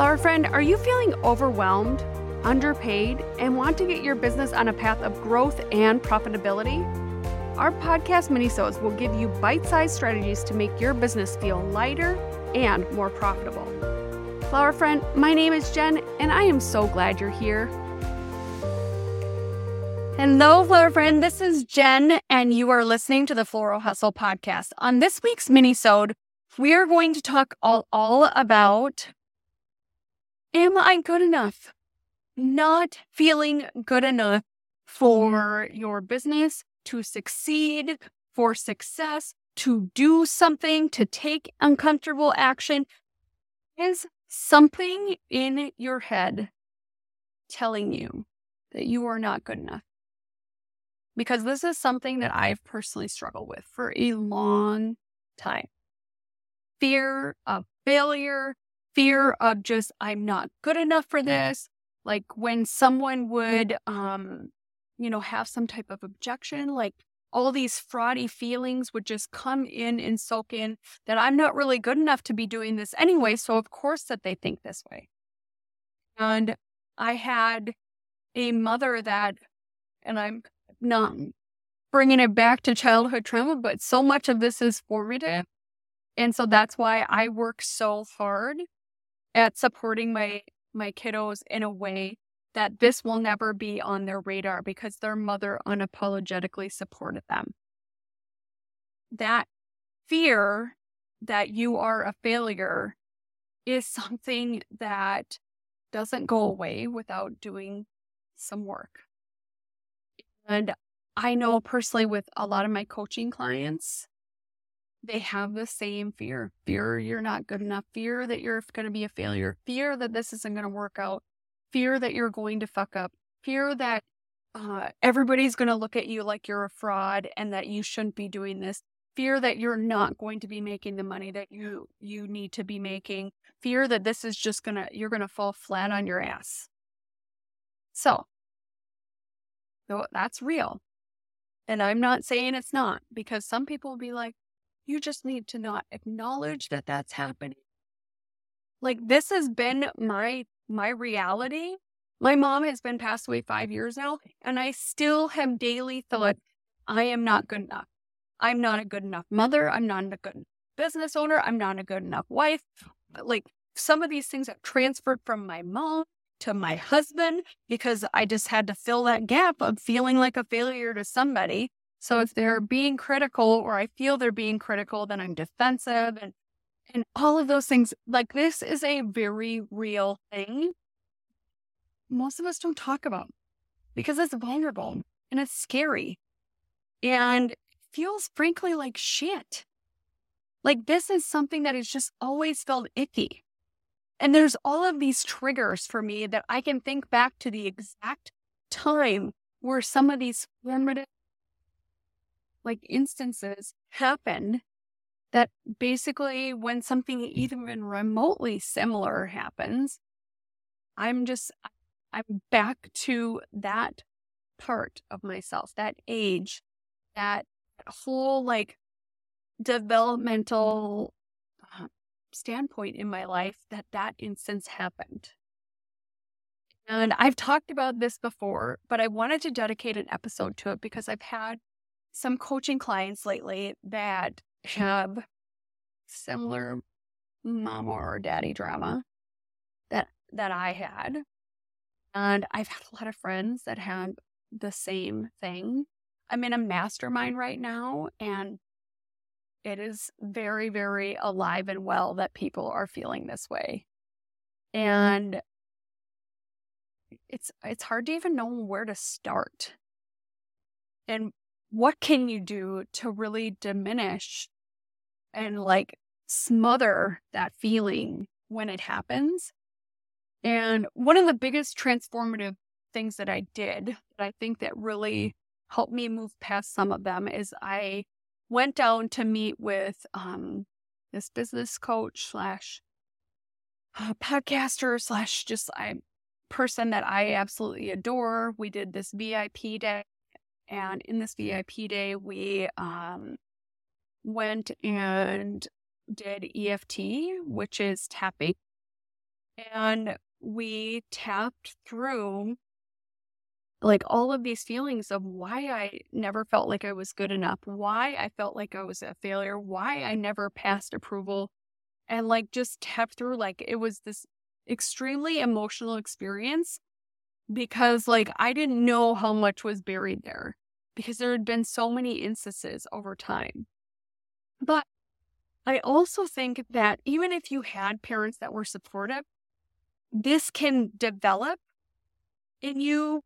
Flower friend, are you feeling overwhelmed, underpaid, and want to get your business on a path of growth and profitability? Our podcast minisodes will give you bite-sized strategies to make your business feel lighter and more profitable. Flower friend, my name is Jen, and I am so glad you're here. Hello, Flower friend. This is Jen, and you are listening to the Floral Hustle Podcast. On this week's minisode, we are going to talk all about, am I good enough? Not feeling good enough for your business to succeed, for success, to do something, to take uncomfortable action. Is something in your head telling you that you are not good enough? Because this is something that I've personally struggled with for a long time. Fear of failure, fear of just, I'm not good enough for this. Like when someone would, have some type of objection, like all these fraudy feelings would just come in and soak in that I'm not really good enough to be doing this anyway. So of course that they think this way. And I had a mother that, and I'm not bringing it back to childhood trauma, but so much of this is formative. And so that's why I work so hard at supporting my kiddos in a way that this will never be on their radar because their mother unapologetically supported them. That fear that you are a failure is something that doesn't go away without doing some work. And I know personally with a lot of my coaching clients, they have the same fear. Fear you're not good enough. Fear that you're going to be a failure. Fear that this isn't going to work out. Fear that you're going to fuck up. Fear that everybody's going to look at you like you're a fraud and that you shouldn't be doing this. Fear that you're not going to be making the money that you need to be making. Fear that this is just you're going to fall flat on your ass. So that's real. And I'm not saying it's not, because some people will be like, you just need to not acknowledge that that's happening. Like this has been my reality. My mom has been passed away 5 years now, and I still have daily thought, I am not good enough. I'm not a good enough mother. I'm not a good enough business owner. I'm not a good enough wife. Like some of these things have transferred from my mom to my husband because I just had to fill that gap of feeling like a failure to somebody. So if they're being critical or I feel they're being critical, then I'm defensive and all of those things. Like this is a very real thing most of us don't talk about because it's vulnerable and it's scary and feels frankly like shit. Like this is something that has just always felt icky. And there's all of these triggers for me that I can think back to the exact time where some of these formative instances happen that basically when something even remotely similar happens, I'm back to that part of myself, that age, that whole developmental standpoint in my life that instance happened. And I've talked about this before, but I wanted to dedicate an episode to it because I've had some coaching clients lately that have similar mama or daddy drama that I had. And I've had a lot of friends that have the same thing. I'm in a mastermind right now, and it is very, very alive and well that people are feeling this way. And it's hard to even know where to start. And what can you do to really diminish and smother that feeling when it happens? And one of the biggest transformative things that I did that I think that really helped me move past some of them is I went down to meet with this business coach / podcaster / just person that I absolutely adore. We did this VIP day. And in this VIP day, we went and did EFT, which is tapping. And we tapped through like all of these feelings of why I never felt like I was good enough, why I felt like I was a failure, why I never passed approval, and like just tapped through, like it was this extremely emotional experience because like I didn't know how much was buried there because there had been so many instances over time. But I also think that even if you had parents that were supportive, this can develop in you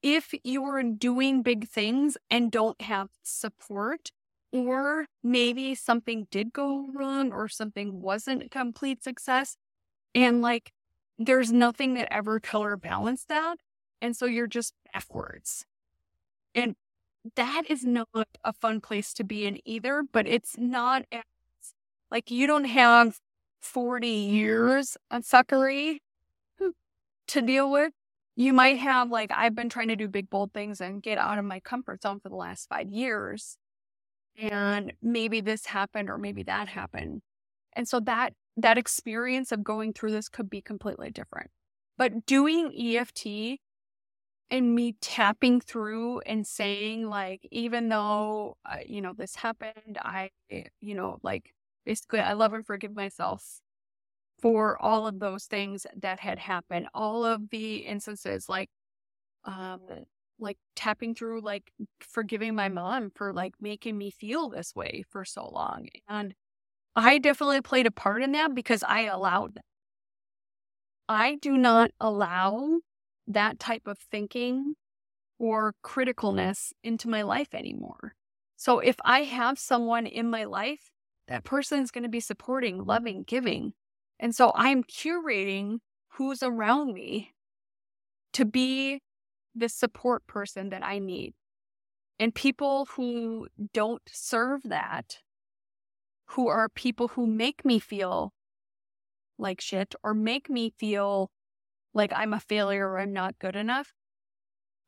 if you are doing big things and don't have support, or maybe something did go wrong or something wasn't a complete success. And like, there's nothing that ever counterbalanced that. And so you're just backwards. And that is not a fun place to be in either, but it's not as, like, you don't have 40 years of suckery to deal with. You might have, like, I've been trying to do big, bold things and get out of my comfort zone for the last 5 years. And maybe this happened or maybe that happened. And so that experience of going through this could be completely different. But doing EFT and me tapping through and saying, like, even though, this happened, basically, I love and forgive myself for all of those things that had happened, all of the instances, like tapping through, like forgiving my mom for like making me feel this way for so long. And I definitely played a part in that because I allowed that. I do not allow that type of thinking or criticalness into my life anymore. So if I have someone in my life, that person is going to be supporting, loving, giving. And so I'm curating who's around me to be the support person that I need. And people who don't serve that, who are people who make me feel like shit or make me feel like I'm a failure or I'm not good enough,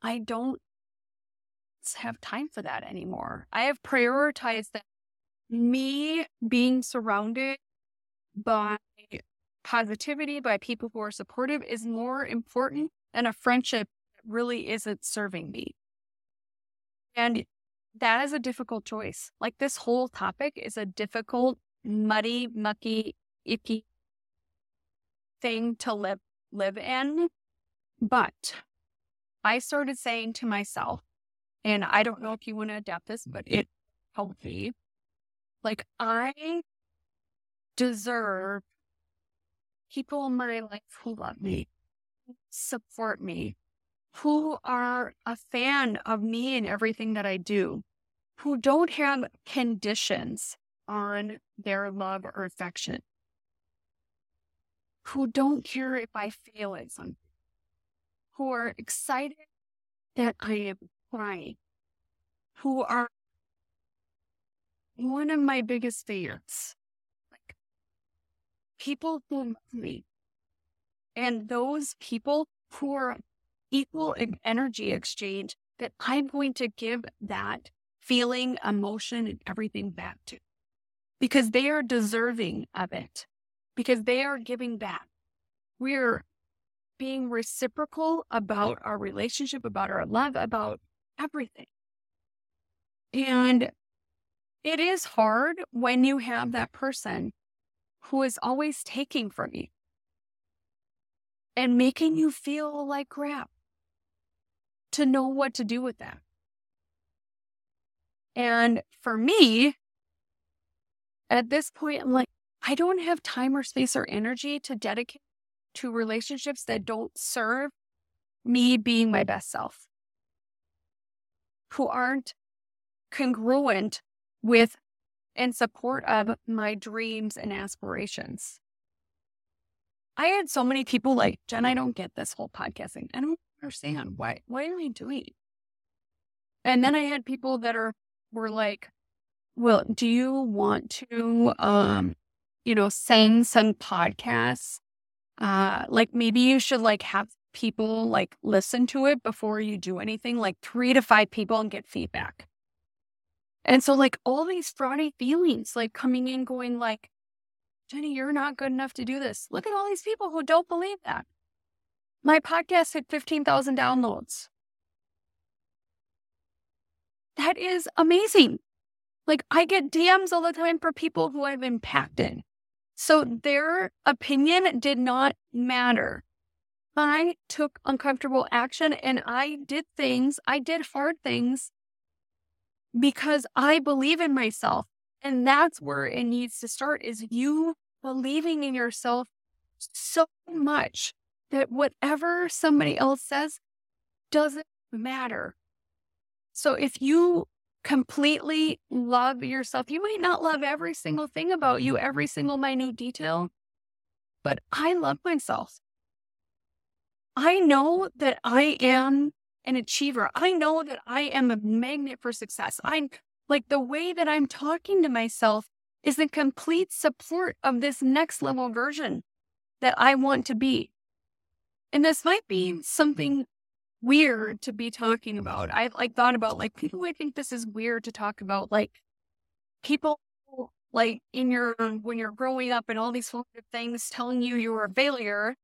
I don't have time for that anymore. I have prioritized that. Me being surrounded by positivity, by people who are supportive, is more important than a friendship that really isn't serving me. And that is a difficult choice. Like, this whole topic is a difficult, muddy, mucky, icky thing to live in. But I started saying to myself, and I don't know if you want to adapt this, but it helped me. Like, I deserve people in my life who love me, support me, who are a fan of me and everything that I do, who don't have conditions on their love or affection, who don't care if I fail at something, who are excited that I am crying, who are one of my biggest fears, like people who love me, and those people who are equal in energy exchange that I'm going to give that feeling, emotion, and everything back to, because they are deserving of it, because they are giving back. We're being reciprocal about our relationship, about our love, about everything. And it is hard when you have that person who is always taking from you and making you feel like crap, to know what to do with that. And for me, at this point, I'm like, I don't have time or space or energy to dedicate to relationships that don't serve me being my best self, who aren't congruent with and support of my dreams and aspirations. I had so many people like, Jen, I don't get this whole podcasting. I don't understand why am I doing it? And then I had people that were like, well, do you want to, send some podcasts? Like maybe you should like have people like listen to it before you do anything, like 3 to 5 people, and get feedback. And so like all these fraudy feelings like coming in, going like, Jenny, you're not good enough to do this. Look at all these people who don't believe that. My podcast hit 15,000 downloads. That is amazing. Like, I get DMs all the time for people who I've impacted. So their opinion did not matter. I took uncomfortable action and I did things. I did hard things because I believe in myself. And that's where it needs to start, is you believing in yourself so much that whatever somebody else says doesn't matter. So if you completely love yourself, you might not love every single thing about you, every single minute detail, but I love myself. I know that I am an achiever. I know that I am a magnet for success. Like, the way that I'm talking to myself is in complete support of this next level version that I want to be. And this might be something weird to be talking about. I've thought about, people would think this is weird to talk about, people when you're growing up and all these sort of things telling you you're a failure,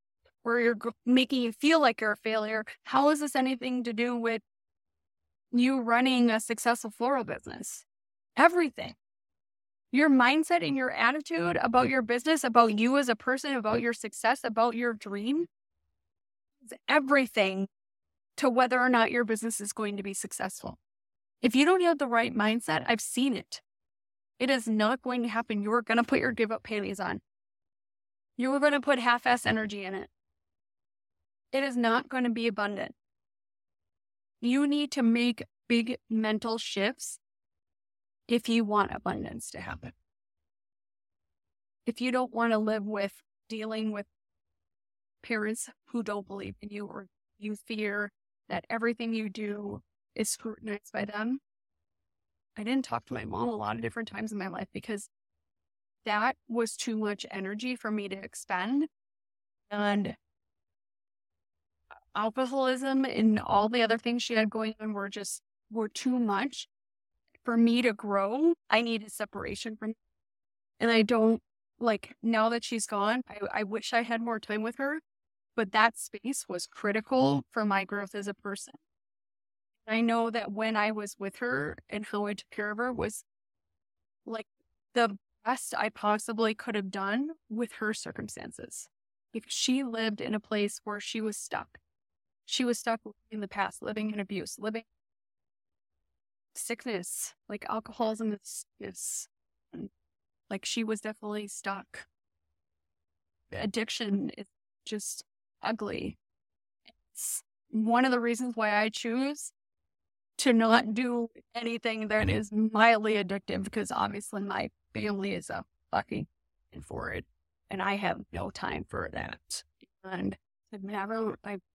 or you're making you feel like you're a failure. How is this anything to do with you running a successful floral business? Everything. Your mindset and your attitude about your business, about you as a person, about your success, about your dream, is everything to whether or not your business is going to be successful. If you don't have the right mindset, I've seen it. It is not going to happen. You're going to put your give up panties on. You are going to put half-ass energy in it. It is not going to be abundant. You need to make big mental shifts if you want abundance to happen. If you don't want to live with dealing with parents who don't believe in you, or you fear that everything you do is scrutinized by them. I didn't talk to my mom a lot of different times in my life because that was too much energy for me to expend. And alcoholism and all the other things she had going on were too much for me to grow. I needed separation from her. And I don't, now that she's gone, I wish I had more time with her, but that space was critical for my growth as a person. I know that when I was with her and how I took care of her was the best I possibly could have done with her circumstances. If she lived in a place where she was stuck. She was stuck in the past, living in abuse, living sickness, alcoholism and sickness. She was definitely stuck. Addiction is just ugly. It's one of the reasons why I choose to not do anything that is mildly addictive, because obviously my family is a fucking for it, and I have no time for that. And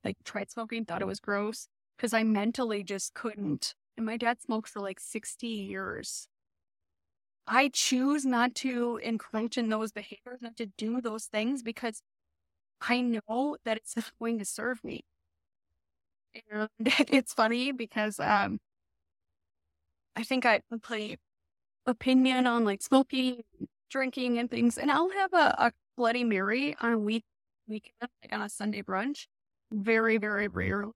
I tried smoking, thought it was gross because I mentally just couldn't. And my dad smoked for 60 years. I choose not to encroach in those behaviors, not to do those things, because I know that it's not going to serve me. And it's funny because I think I play opinion on smoking, drinking and things. And I'll have a Bloody Mary on a weekend, on a Sunday brunch, very, very rarely.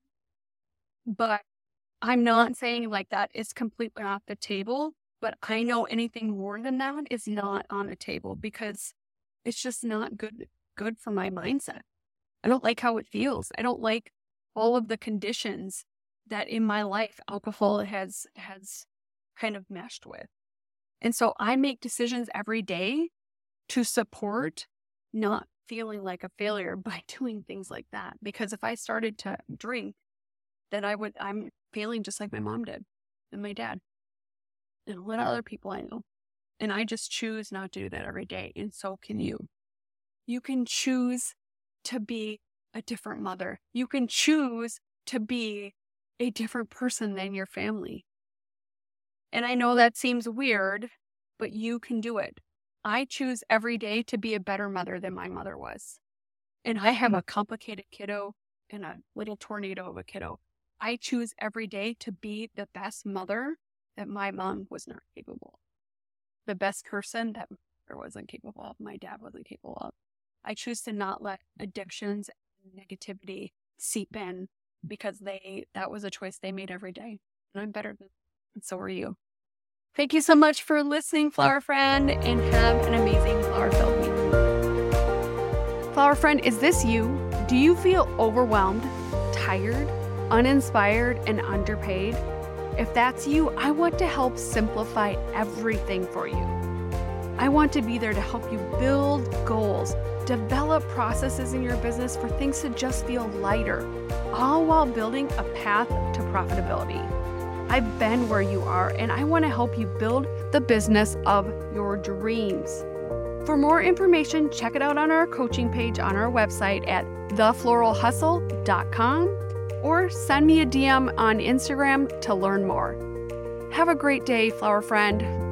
But I'm not saying that is completely off the table, but I know anything more than that is not on the table because it's just not good for my mindset. I don't like how it feels. I don't like all of the conditions that in my life alcohol has kind of meshed with. And so I make decisions every day to support not feeling like a failure by doing things like that. Because if I started to drink, then I'm failing just like my mom did and my dad and a lot of other people I know. And I just choose not to do that every day. And so can you. You can choose to be a different mother. You can choose to be a different person than your family. And I know that seems weird, but you can do it. I choose every day to be a better mother than my mother was. And I have a complicated kiddo and a little tornado of a kiddo. I choose every day to be the best mother that my mom was not capable of. The best person that or wasn't capable of, my dad wasn't capable of. I choose to not let addictions and negativity seep in because that was a choice they made every day. And I'm better than them, and so are you. Thank you so much for listening, Flower Friend, and have an amazing flower-filled week. Flower Friend, is this you? Do you feel overwhelmed, tired, uninspired, and underpaid? If that's you, I want to help simplify everything for you. I want to be there to help you build goals, develop processes in your business for things to just feel lighter, all while building a path to profitability. I've been where you are, and I want to help you build the business of your dreams. For more information, check it out on our coaching page on our website at thefloralhustle.com. or send me a DM on Instagram to learn more. Have a great day, Flower Friend.